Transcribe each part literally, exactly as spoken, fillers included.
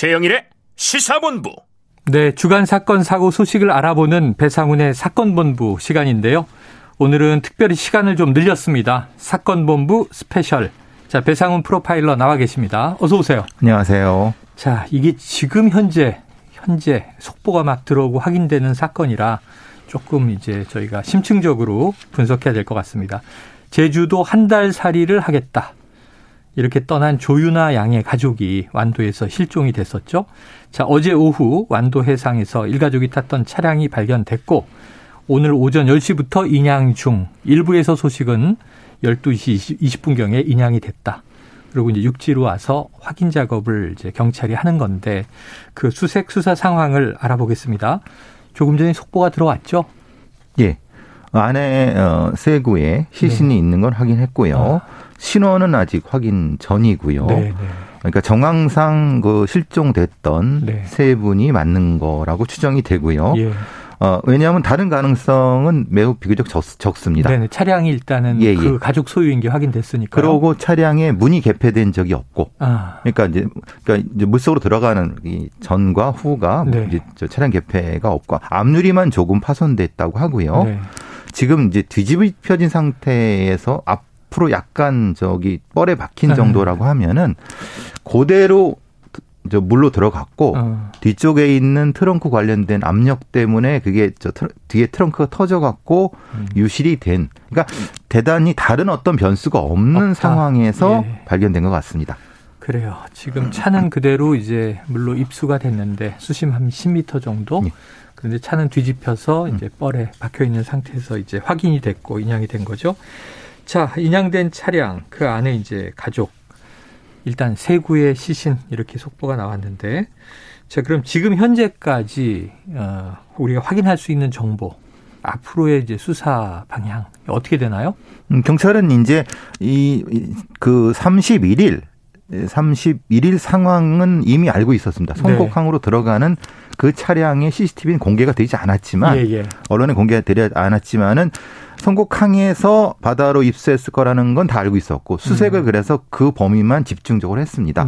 최영일의 시사본부. 네, 주간 사건 사고 소식을 알아보는 배상훈의 사건본부 시간인데요. 오늘은 특별히 시간을 좀 늘렸습니다. 사건본부 스페셜. 자, 배상훈 프로파일러 나와 계십니다. 어서 오세요. 안녕하세요. 자, 이게 지금 현재 현재 속보가 막 들어오고 확인되는 사건이라 조금 이제 저희가 심층적으로 분석해야 될 것 같습니다. 제주도 한 달 살이를 하겠다. 이렇게 떠난 조윤아 양의 가족이 완도에서 실종이 됐었죠. 자, 어제 오후 완도 해상에서 일가족이 탔던 차량이 발견됐고 오늘 오전 열 시부터 인양 중, 일부에서 소식은 열두 시 이십 분경에 인양이 됐다. 그리고 이제 육지로 와서 확인 작업을 이제 경찰이 하는 건데 그 수색 수사 상황을 알아보겠습니다. 조금 전에 속보가 들어왔죠? 예. 안에 세 구의 시신이 네. 있는 건 확인했고요. 아. 신원은 아직 확인 전이고요. 네, 네. 그러니까 정황상 그 실종됐던 네. 세 분이 맞는 거라고 추정이 되고요. 예. 어, 왜냐하면 다른 가능성은 매우 비교적 적, 적습니다. 네네, 차량이 일단은 예, 그 예. 가족 소유인 게 확인됐으니까. 그러고 차량에 문이 개폐된 적이 없고. 아. 그러니까 이제, 그러니까 이제 물속으로 들어가는 이 전과 후가 네. 이제 저 차량 개폐가 없고 앞유리만 조금 파손됐다고 하고요. 네. 지금 이제 뒤집혀진 상태에서 앞으로 약간 저기 뻘에 박힌 정도라고 하면은 그대로 저 물로 들어갔고 어. 뒤쪽에 있는 트렁크 관련된 압력 때문에 그게 저 트러, 뒤에 트렁크가 터져갖고 음. 유실이 된. 그러니까 대단히 다른 어떤 변수가 없는 없다. 상황에서 예. 발견된 것 같습니다. 그래요. 지금 차는 그대로 이제 물로 입수가 됐는데 수심 한 십 미터 정도. 예. 그런데 차는 뒤집혀서 이제 음. 뻘에 박혀 있는 상태에서 이제 확인이 됐고 인양이 된 거죠. 자, 인양된 차량 그 안에 이제 가족. 일단 세 구의 시신 이렇게 속보가 나왔는데 자 그럼 지금 현재까지 어, 우리가 확인할 수 있는 정보 앞으로의 이제 수사 방향 어떻게 되나요? 음, 경찰은 이제 이 그 삼십일 일 삼십일 일 상황은 이미 알고 있었습니다. 송곡항으로 네. 들어가는 그 차량의 씨씨티비는 공개가 되지 않았지만 예, 예. 언론에 공개가 되지 않았지만은. 송곡항에서 바다로 입수했을 거라는 건 다 알고 있었고 수색을 음. 그래서 그 범위만 집중적으로 했습니다.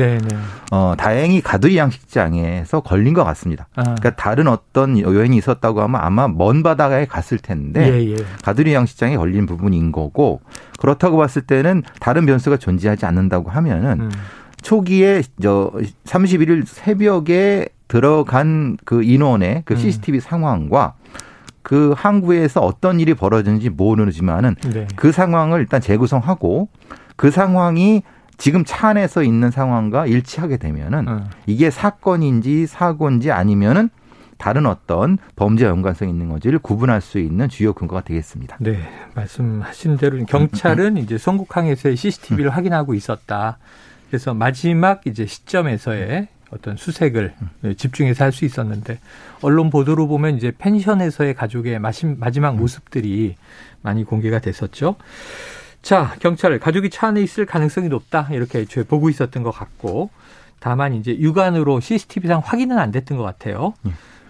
어, 다행히 가두리 양식장에서 걸린 것 같습니다. 아. 그러니까 다른 어떤 요인이 있었다고 하면 아마 먼 바다에 갔을 텐데 예, 예. 가두리 양식장에 걸린 부분인 거고 그렇다고 봤을 때는 다른 변수가 존재하지 않는다고 하면은 음. 초기에 저 삼십일 일 새벽에 들어간 그 인원의 그 씨씨티비 음. 상황과 그 항구에서 어떤 일이 벌어지는지 모르지만은 네. 그 상황을 일단 재구성하고 그 상황이 지금 차 안에서 있는 상황과 일치하게 되면은 음. 이게 사건인지 사고인지 아니면은 다른 어떤 범죄와 연관성이 있는 건지를 구분할 수 있는 주요 근거가 되겠습니다. 네. 말씀하신 대로 경찰은 이제 송곡항에서의 씨씨티비를 음. 확인하고 있었다. 그래서 마지막 이제 시점에서의 어떤 수색을 집중해서 할 수 있었는데 언론 보도로 보면 이제 펜션에서의 가족의 마지막 모습들이 많이 공개가 됐었죠. 자, 경찰 가족이 차 안에 있을 가능성이 높다 이렇게 애초에 보고 있었던 것 같고 다만 이제 육안으로 씨씨티비상 확인은 안 됐던 것 같아요.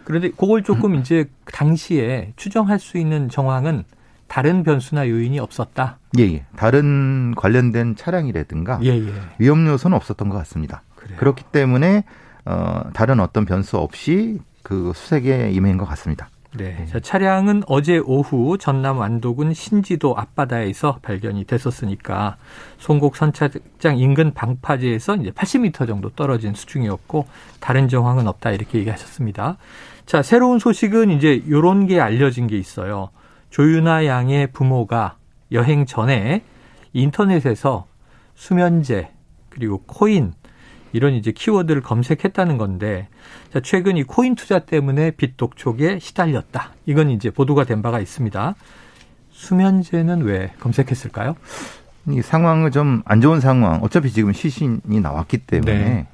그런데 그걸 조금 이제 당시에 추정할 수 있는 정황은 다른 변수나 요인이 없었다. 예, 예. 다른 관련된 차량이라든가 예, 예. 위험 요소는 없었던 것 같습니다. 그래요. 그렇기 때문에 어, 다른 어떤 변수 없이 그 수색에 임해인 것 같습니다. 네, 자, 차량은 어제 오후 전남 완도군 신지도 앞바다에서 발견이 됐었으니까 송곡 선착장 인근 방파제에서 이제 팔십 미터 정도 떨어진 수중이었고 다른 정황은 없다 이렇게 얘기하셨습니다. 자, 새로운 소식은 이제 이런 게 알려진 게 있어요. 조윤아 양의 부모가 여행 전에 인터넷에서 수면제 그리고 코인 이런 이제 키워드를 검색했다는 건데 자, 최근 이 코인 투자 때문에 빚 독촉에 시달렸다. 이건 이제 보도가 된 바가 있습니다. 수면제는 왜 검색했을까요? 이 상황을 좀 안 좋은 상황. 어차피 지금 시신이 나왔기 때문에 네.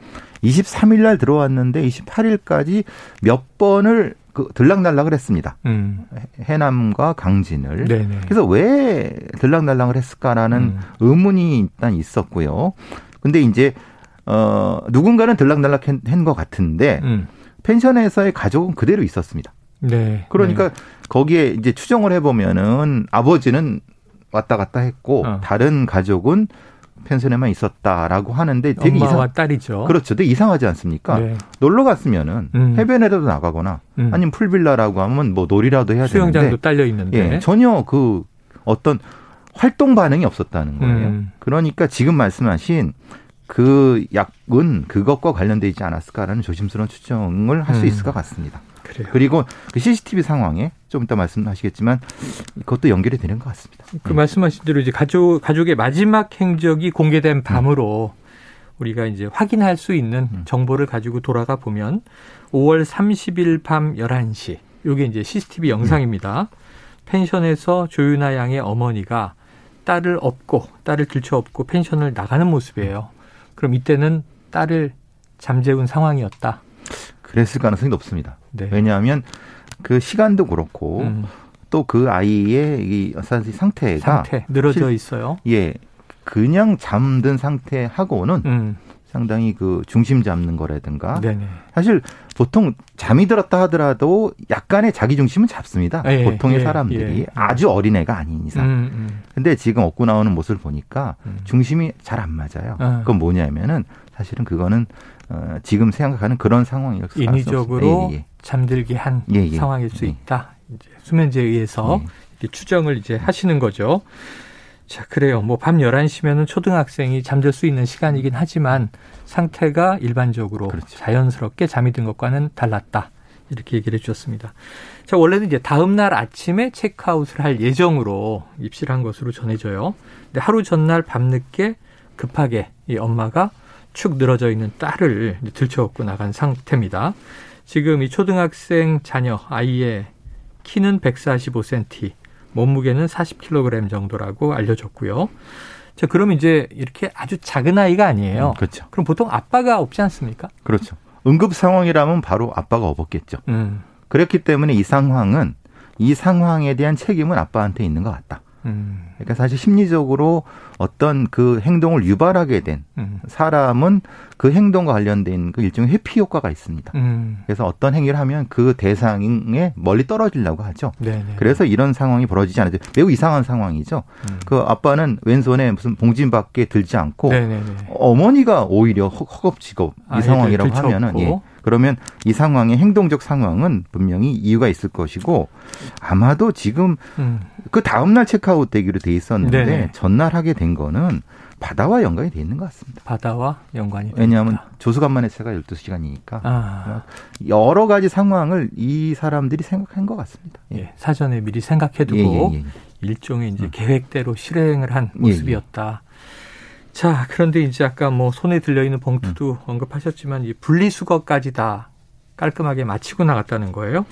이십삼 일 날 들어왔는데 이십팔 일까지 몇 번을 그 들락날락을 했습니다. 음. 해남과 강진을. 네네. 그래서 왜 들락날락을 했을까라는 음. 의문이 일단 있었고요. 근데 이제 어, 누군가는 들락날락한 것 같은데 음. 펜션에서의 가족은 그대로 있었습니다. 네. 그러니까 네. 거기에 이제 추정을 해보면은 아버지는 왔다 갔다 했고 어. 다른 가족은 펜션에만 있었다라고 하는데 되게 엄마와 이상... 딸이죠. 그렇죠. 되게 이상하지 않습니까? 네. 놀러 갔으면은 음. 해변에라도 나가거나 음. 아니면 풀빌라라고 하면 뭐 놀이라도 해야 수영장도 되는데 수영장도 딸려 있는데 예, 전혀 그 어떤 활동 반응이 없었다는 거예요. 음. 그러니까 지금 말씀하신 그 약은 그것과 관련되어 있지 않았을까라는 조심스러운 추정을 할 수 음. 있을 것 같습니다. 그래요. 그리고 그 씨씨티비 상황에 좀 이따 말씀하시겠지만 그것도 연결이 되는 것 같습니다. 그 네. 말씀하신 대로 이제 가족, 가족의 마지막 행적이 공개된 밤으로 음. 우리가 이제 확인할 수 있는 음. 정보를 가지고 돌아가 보면 오월 삼십일 밤 열한 시, 이게 이제 씨씨티비 영상입니다. 음. 펜션에서 조윤아 양의 어머니가 딸을 업고, 딸을 들쳐업고 펜션을 나가는 모습이에요. 그럼 이때는 딸을 잠재운 상황이었다. 그랬을 가능성이 높습니다. 네. 왜냐하면 그 시간도 그렇고 음. 또 그 아이의 이 상태가 상태, 늘어져 실, 있어요. 예, 그냥 잠든 상태하고는 음. 상당히 그 중심 잡는 거라든가 네네. 사실 보통 잠이 들었다 하더라도 약간의 자기 중심은 잡습니다. 예, 보통의 예, 사람들이 예. 아주 어린애가 아닌 이상. 음, 음. 근데 지금 업고 나오는 모습을 보니까 음. 중심이 잘 안 맞아요. 음. 그건 뭐냐면은 사실은 그거는 어, 지금 생각하는 그런 상황이라고 인위적으로 예, 예. 잠들게 한 예, 예. 상황일 수 예. 있다. 이제 수면제에 의해서 예. 이렇게 추정을 이제 하시는 거죠. 자, 그래요. 뭐 밤 열한 시면은 초등학생이 잠들 수 있는 시간이긴 하지만 상태가 일반적으로 그렇죠. 자연스럽게 잠이 든 것과는 달랐다. 이렇게 얘기를 해 주셨습니다. 자, 원래는 이제 다음 날 아침에 체크아웃을 할 예정으로 입실 한 것으로 전해져요. 근데 하루 전날 밤늦게 급하게 이 엄마가 축 늘어져 있는 딸을 들쳐업고 나간 상태입니다. 지금 이 초등학생 자녀 아이의 키는 백사십오 센티미터, 몸무게는 사십 킬로그램 정도라고 알려졌고요. 자, 그럼 이제 이렇게 아주 작은 아이가 아니에요. 음, 그렇죠. 그럼 보통 아빠가 없지 않습니까? 그렇죠. 응급 상황이라면 바로 아빠가 없었겠죠. 음. 그렇기 때문에 이 상황은 이 상황에 대한 책임은 아빠한테 있는 것 같다. 음. 그러니까 사실 심리적으로 어떤 그 행동을 유발하게 된 음. 사람은 그 행동과 관련된 그 일종의 회피 효과가 있습니다. 음. 그래서 어떤 행위를 하면 그 대상에 멀리 떨어지려고 하죠. 네네. 그래서 이런 상황이 벌어지지 않아요. 매우 이상한 상황이죠. 음. 그 아빠는 왼손에 무슨 봉지밖에 들지 않고 네네네. 어머니가 오히려 허겁지겁 이 상황이라고 하면은 예. 그러면 이 상황의 행동적 상황은 분명히 이유가 있을 것이고 아마도 지금 음. 그 다음날 체크아웃 되기로 돼 있었는데 네네. 전날 하게 된 거는 바다와 연관이 돼 있는 것 같습니다. 바다와 연관이 됩니다. 왜냐하면 조수간만의 새가 열두 시간이니까 아. 여러 가지 상황을 이 사람들이 생각한 것 같습니다. 예. 예, 사전에 미리 생각해두고 예, 예, 예. 일종의 이제 음. 계획대로 실행을 한 모습이었다. 예, 예. 자, 그런데 이제 아까 뭐 손에 들려있는 봉투도 음. 언급하셨지만 이 분리수거까지 다 깔끔하게 마치고 나갔다는 거예요.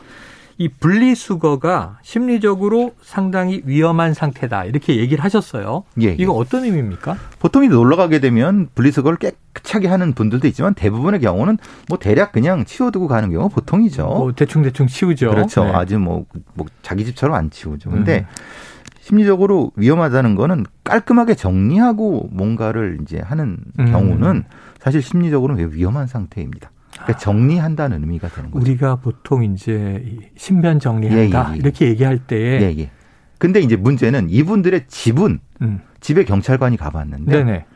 이 분리수거가 심리적으로 상당히 위험한 상태다 이렇게 얘기를 하셨어요. 예, 예. 이거 어떤 의미입니까? 보통 놀러 가게 되면 분리수거를 깨끗하게 하는 분들도 있지만 대부분의 경우는 뭐 대략 그냥 치워두고 가는 경우가 보통이죠. 뭐 대충대충 치우죠. 그렇죠. 네. 아주 뭐, 뭐 자기 집처럼 안 치우죠. 그런데 음. 심리적으로 위험하다는 거는 깔끔하게 정리하고 뭔가를 이제 하는 음. 경우는 사실 심리적으로는 매우 위험한 상태입니다. 그러니까 정리한다는 의미가 되는 거죠. 우리가 보통 이제 신변 정리한다 예, 예, 예. 이렇게 얘기할 때에. 예, 예. 근데 이제 문제는 이분들의 집은 음. 집에 경찰관이 가봤는데 네네.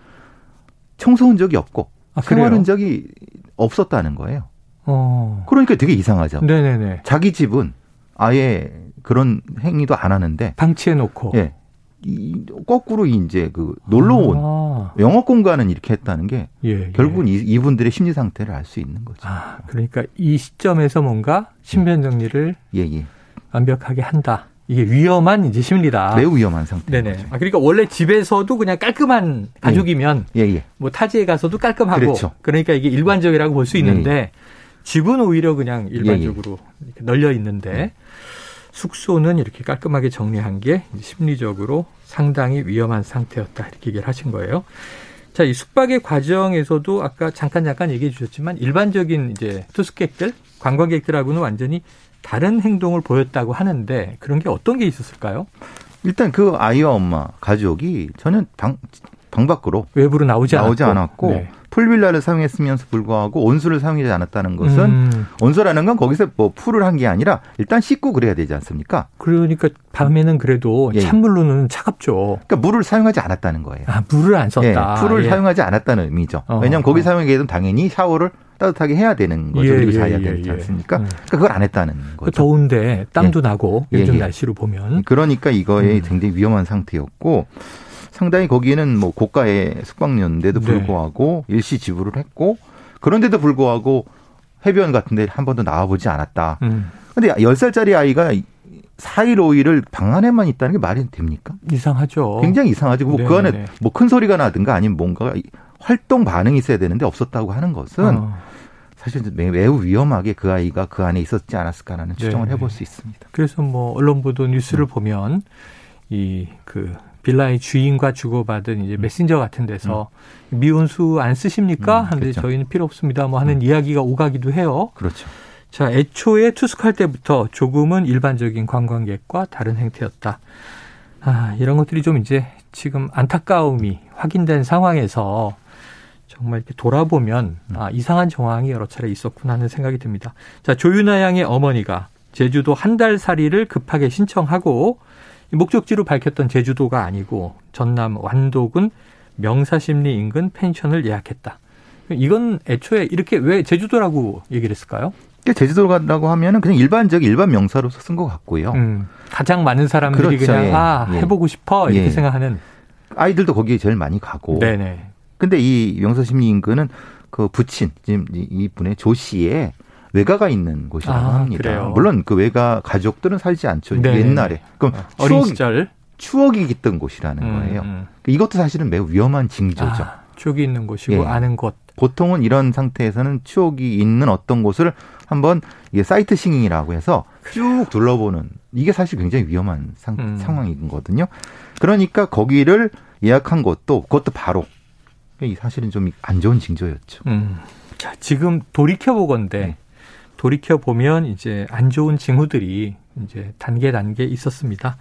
청소한 적이 없고 아, 생활한 적이 없었다는 거예요. 어. 그러니까 되게 이상하죠. 네네네. 자기 집은 아예 그런 행위도 안 하는데 방치해놓고. 예. 이, 거꾸로 이제 그 놀러 온 아. 영업 공간은 이렇게 했다는 게 예, 예. 결국은 이, 이분들의 심리 상태를 알 수 있는 거죠. 아, 그러니까 이 시점에서 뭔가 신변 정리를 예, 예. 완벽하게 한다. 이게 위험한 이제 심리다. 매우 위험한 상태. 네네. 아, 그러니까 원래 집에서도 그냥 깔끔한 가족이면 예, 예. 뭐 타지에 가서도 깔끔하고 그렇죠. 그러니까 이게 일반적이라고 볼 수 있는데 예, 예. 집은 오히려 그냥 일반적으로 예, 예. 널려 있는데. 예. 숙소는 이렇게 깔끔하게 정리한 게 심리적으로 상당히 위험한 상태였다 이렇게 얘기를 하신 거예요. 자, 이 숙박의 과정에서도 아까 잠깐 잠깐 얘기해 주셨지만 일반적인 이제 투숙객들, 관광객들하고는 완전히 다른 행동을 보였다고 하는데 그런 게 어떤 게 있었을까요? 일단 그 아이와 엄마, 가족이 저는 방, 방밖으로 외부로 나오지, 나오지 않았고, 않았고 네. 풀빌라를 사용했으면서 불구하고 온수를 사용하지 않았다는 것은 음. 온수라는 건 거기서 뭐 풀을 한 게 아니라 일단 씻고 그래야 되지 않습니까? 그러니까 밤에는 그래도 예. 찬물로는 차갑죠. 그러니까 물을 사용하지 않았다는 거예요. 아, 물을 안 썼다. 예, 풀을 예. 사용하지 않았다는 의미죠. 어. 왜냐하면 거기 사용하기 위해서는 당연히 샤워를 따뜻하게 해야 되는 거죠. 그리고 예, 자야 예, 되지 않습니까? 예. 그러니까 그걸 안 했다는 거죠. 더운데 땀도 예. 나고 요즘 예, 예. 날씨로 보면. 그러니까 이거에 음. 굉장히 위험한 상태였고 상당히 거기에는 뭐 고가의 숙박료인데도 불구하고 네. 일시 지불을 했고 그런데도 불구하고 해변 같은 데 한 번도 나와보지 않았다. 그런데 음. 열 살짜리 아이가 사 일 오 일을 방 안에만 있다는 게 말이 됩니까? 이상하죠. 굉장히 이상하죠. 뭐 그 안에 뭐 큰 소리가 나든가 아니면 뭔가 활동 반응이 있어야 되는데 없었다고 하는 것은 어. 사실 매우 위험하게 그 아이가 그 안에 있었지 않았을까라는 추정을 네네. 해볼 수 있습니다. 그래서 뭐 언론 보도 뉴스를 음. 보면 이 그 빌라의 주인과 주고받은 이제 메신저 같은 데서 음. 미온수 안 쓰십니까? 음, 하는데 그렇죠. 저희는 필요 없습니다. 뭐 하는 음. 이야기가 오가기도 해요. 그렇죠. 자, 애초에 투숙할 때부터 조금은 일반적인 관광객과 다른 행태였다. 아, 이런 것들이 좀 이제 지금 안타까움이 확인된 상황에서 정말 이렇게 돌아보면 아, 이상한 정황이 여러 차례 있었구나 하는 생각이 듭니다. 자, 조윤아 양의 어머니가 제주도 한 달 살이를 급하게 신청하고 목적지로 밝혔던 제주도가 아니고 전남 완도군 명사십리 인근 펜션을 예약했다. 이건 애초에 이렇게 왜 제주도라고 얘기를 했을까요? 제주도라고 하면은 그냥 일반적 일반 명사로서 쓴 것 같고요. 음, 가장 많은 사람들이 그렇죠. 그냥 예. 아, 해보고 싶어 이렇게 예. 생각하는. 아이들도 거기에 제일 많이 가고. 네네. 근데 이 명사십리 인근은 그 부친 지금 이 분의 조 씨의 외가가 있는 곳이라고 아, 합니다. 그래요? 물론 그 외가 가족들은 살지 않죠. 네. 옛날에. 그럼 어린 추억, 시절 추억이 깃든 곳이라는 음. 거예요. 이것도 사실은 매우 위험한 징조죠. 아, 추억이 있는 곳이고 예. 아는 곳. 보통은 이런 상태에서는 추억이 있는 어떤 곳을 한번 이게 사이트싱이라고 해서 쭉 둘러보는 이게 사실 굉장히 위험한 상, 음. 상황이거든요. 그러니까 거기를 예약한 것도 그것도 바로 사실은 좀 안 좋은 징조였죠. 음. 자, 지금 돌이켜보건대 네. 돌이켜보면 이제 안 좋은 징후들이 이제 단계 단계 있었습니다.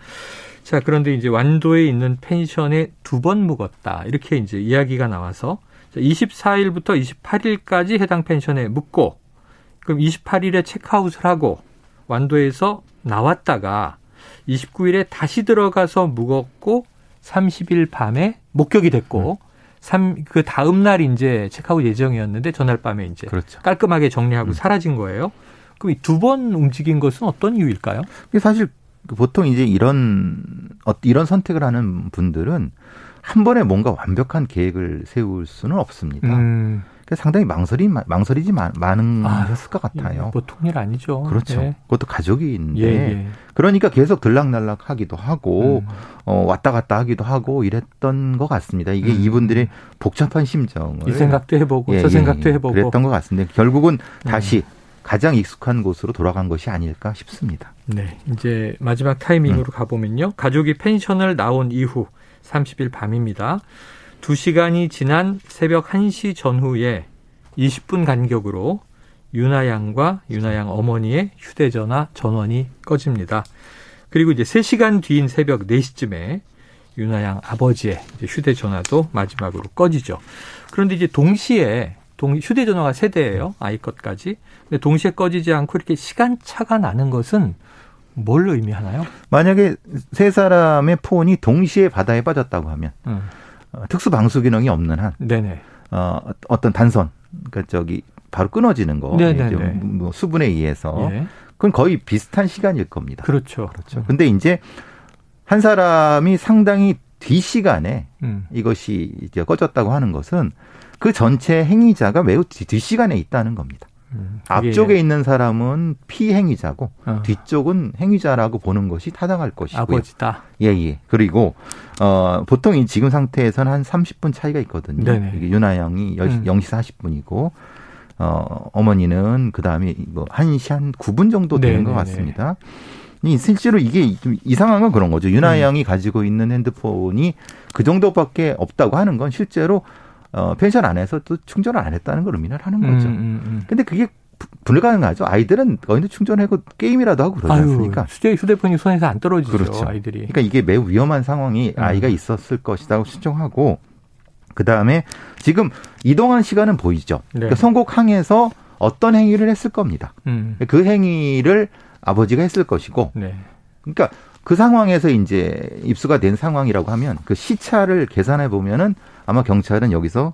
자, 그런데 이제 완도에 있는 펜션에 두 번 묵었다. 이렇게 이제 이야기가 나와서 이십사 일부터 이십팔 일까지 해당 펜션에 묵고 그럼 이십팔 일에 체크아웃을 하고 완도에서 나왔다가 이십구 일에 다시 들어가서 묵었고 삼십 일 밤에 목격이 됐고 음. 그 다음 날 이제 체크아웃 예정이었는데 전날 밤에 이제 그렇죠. 깔끔하게 정리하고 음. 사라진 거예요. 그럼 이 두 번 움직인 것은 어떤 이유일까요? 사실 보통 이제 이런 이런 선택을 하는 분들은 한 번에 뭔가 완벽한 계획을 세울 수는 없습니다. 음. 그래서 상당히 망설이 망설이지 많으셨을 것 같아요. 보통 일 아니죠. 그렇죠. 네. 그것도 가족이 있는데 예, 예. 그러니까 계속 들락날락하기도 하고 음. 어, 왔다 갔다 하기도 하고 이랬던 것 같습니다. 이게 음. 이분들의 복잡한 심정을 이 생각도 해보고 예, 저 생각도 해보고 그랬던 것 같습니다. 결국은 음. 다시 가장 익숙한 곳으로 돌아간 것이 아닐까 싶습니다. 네, 이제 마지막 타이밍으로 음. 가보면요. 가족이 펜션을 나온 이후 삼십 일 밤입니다. 두 시간이 지난 새벽 한 시 전후에 이십 분 간격으로 유나 양과 유나 양 어머니의 휴대전화 전원이 꺼집니다. 그리고 이제 세 시간 뒤인 새벽 네 시쯤에 유나 양 아버지의 이제 휴대전화도 마지막으로 꺼지죠. 그런데 이제 동시에 동, 휴대전화가 세 대예요. 아이 것까지. 근데 동시에 꺼지지 않고 이렇게 시간차가 나는 것은 뭘 의미하나요? 만약에 세 사람의 폰이 동시에 바다에 빠졌다고 하면 음. 어, 특수 방수 기능이 없는 한 네네. 어, 어떤 단선 그러니까 저기 바로 끊어지는 거 뭐 수분에 의해서 예. 그건 거의 비슷한 시간일 겁니다. 그렇죠. 그렇죠. 음. 근데 이제 한 사람이 상당히 뒤 시간에 음. 이것이 이제 꺼졌다고 하는 것은 그 전체 행위자가 매우 뒤, 뒤 시간에 있다는 겁니다. 음, 앞쪽에 있는 사람은 피행위자고 어. 뒤쪽은 행위자라고 보는 것이 타당할 것이고요. 아버지다. 예예. 예. 그리고 어, 보통 이 지금 상태에서는 한 삼십 분 차이가 있거든요. 이게 유나 양이 음. 영 시 사십 분이고 어, 어머니는 그 다음에 뭐 한 시 한 구 분 정도 되는 네네네. 것 같습니다. 실제로 이게 좀 이상한 건 그런 거죠. 유나 음. 양이 가지고 있는 핸드폰이 그 정도밖에 없다고 하는 건 실제로 어, 펜션 안에서 또 충전을 안 했다는 걸 의미를 하는 거죠. 음, 음, 음. 근데 그게 불가능하죠. 아이들은 거의 충전하고 게임이라도 하고 그러지 않습니까? 아유, 휴대폰이 손에서 안 떨어지죠. 그렇죠. 아이들이. 그러니까 이게 매우 위험한 상황이 음. 아이가 있었을 것이라고 추정하고 그다음에 지금 이동한 시간은 보이죠. 네. 그러니까 송곡항에서 어떤 행위를 했을 겁니다. 음. 그 행위를 아버지가 했을 것이고. 네. 그러니까 그 상황에서 이제 입수가 된 상황이라고 하면 그 시차를 계산해 보면은 아마 경찰은 여기서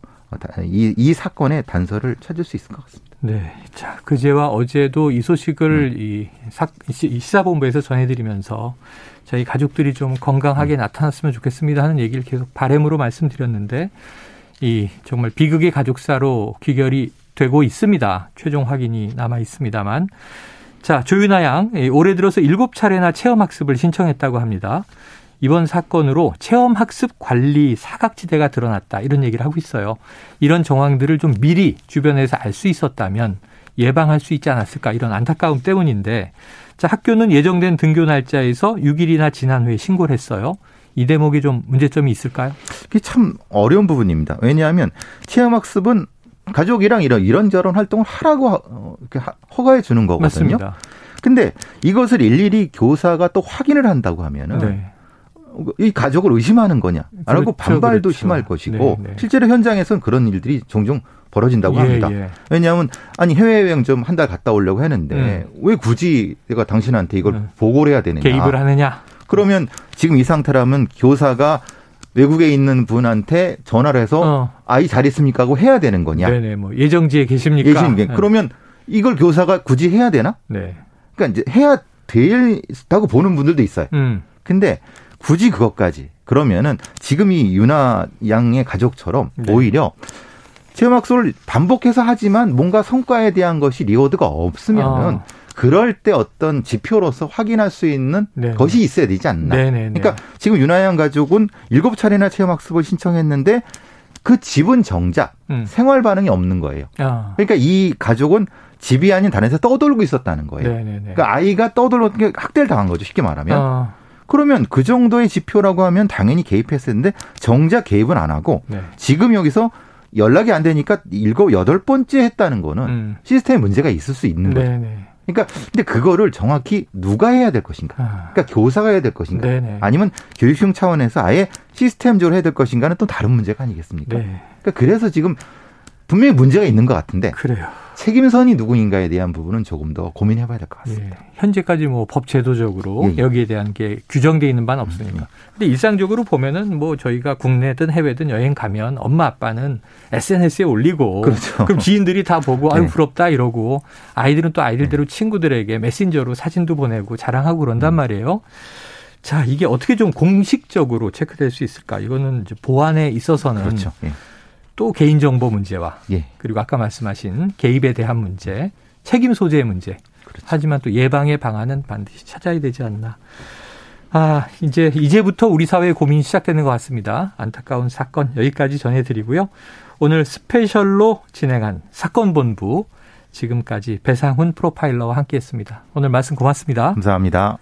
이, 이 사건의 단서를 찾을 수 있을 것 같습니다. 네, 자 그제와 어제도 이 소식을 네. 이, 사, 이 시사본부에서 전해드리면서 저희 가족들이 좀 건강하게 네. 나타났으면 좋겠습니다 하는 얘기를 계속 바람으로 말씀드렸는데 이 정말 비극의 가족사로 귀결이 되고 있습니다. 최종 확인이 남아 있습니다만. 자, 조윤아 양, 올해 들어서 일곱 차례나 체험학습을 신청했다고 합니다. 이번 사건으로 체험학습 관리 사각지대가 드러났다 이런 얘기를 하고 있어요. 이런 정황들을 좀 미리 주변에서 알 수 있었다면 예방할 수 있지 않았을까 이런 안타까움 때문인데 자, 학교는 예정된 등교 날짜에서 육 일이나 지난 후에 신고를 했어요. 이 대목이 좀 문제점이 있을까요? 이게 참 어려운 부분입니다. 왜냐하면 체험학습은 가족이랑 이런, 이런저런 활동을 하라고 허가해 주는 거거든요. 맞습니다. 근데 이것을 일일이 교사가 또 확인을 한다고 하면은 네. 이 가족을 의심하는 거냐라고 그렇죠, 반발도 그렇죠. 심할 것이고 네, 네. 실제로 현장에서는 그런 일들이 종종 벌어진다고 예, 합니다. 예. 왜냐하면 아니 해외여행 좀 한 달 갔다 오려고 했는데 네. 왜 굳이 내가 당신한테 이걸 네. 보고를 해야 되느냐. 개입을 하느냐. 그러면 지금 이 상태라면 교사가 외국에 있는 분한테 전화를 해서 어. 아이 잘 있습니까? 하고 해야 되는 거냐? 네네, 뭐 예정지에 계십니까? 예정지. 그러면 이걸 교사가 굳이 해야 되나? 네. 그러니까 이제 해야 될다고 보는 분들도 있어요. 음. 근데 굳이 그것까지 그러면은 지금 이 유나 양의 가족처럼 네. 오히려 체험학습을 반복해서 하지만 뭔가 성과에 대한 것이 리워드가 없으면은. 어. 그럴 때 어떤 지표로서 확인할 수 있는 네네. 것이 있어야 되지 않나. 네네네. 그러니까 지금 유나양 가족은 일곱 차례나 체험학습을 신청했는데 그 집은 정작 음. 생활 반응이 없는 거예요. 아. 그러니까 이 가족은 집이 아닌 다른 데서 떠돌고 있었다는 거예요. 네네네. 그러니까 아이가 떠돌던 게 학대를 당한 거죠. 쉽게 말하면. 아. 그러면 그 정도의 지표라고 하면 당연히 개입했을 텐데 정작 개입은 안 하고 네. 지금 여기서 연락이 안 되니까 일곱, 여덟 번째 했다는 거는 음. 시스템에 문제가 있을 수 있는 거죠. 네네. 그러니까 근데 그거를 정확히 누가 해야 될 것인가? 그러니까 교사가 해야 될 것인가? 네네. 아니면 교육청 차원에서 아예 시스템적으로 해야 될 것인가는 또 다른 문제가 아니겠습니까? 네. 그러니까 그래서 지금 분명히 문제가 있는 것 같은데 그래요. 책임선이 누구인가에 대한 부분은 조금 더 고민해봐야 될 것 같습니다. 네. 현재까지 뭐 법 제도적으로 네. 여기에 대한 게 규정돼 있는 바는 없으니까. 음. 근데 일상적으로 보면은 뭐 저희가 국내든 해외든 여행 가면 엄마 아빠는 에스엔에스에 올리고, 그렇죠. 그럼 지인들이 다 보고 아유 부럽다 이러고 아이들은 또 아이들대로 네. 친구들에게 메신저로 사진도 보내고 자랑하고 그런단 음. 말이에요. 자 이게 어떻게 좀 공식적으로 체크될 수 있을까? 이거는 이제 보안에 있어서는. 그렇죠. 네. 또 개인정보 문제와 예. 그리고 아까 말씀하신 개입에 대한 문제, 책임 소재의 문제. 그렇죠. 하지만 또 예방의 방안은 반드시 찾아야 되지 않나. 아, 이제, 이제부터 우리 사회의 고민이 시작되는 것 같습니다. 안타까운 사건 여기까지 전해드리고요. 오늘 스페셜로 진행한 사건본부 지금까지 배상훈 프로파일러와 함께했습니다. 오늘 말씀 고맙습니다. 감사합니다.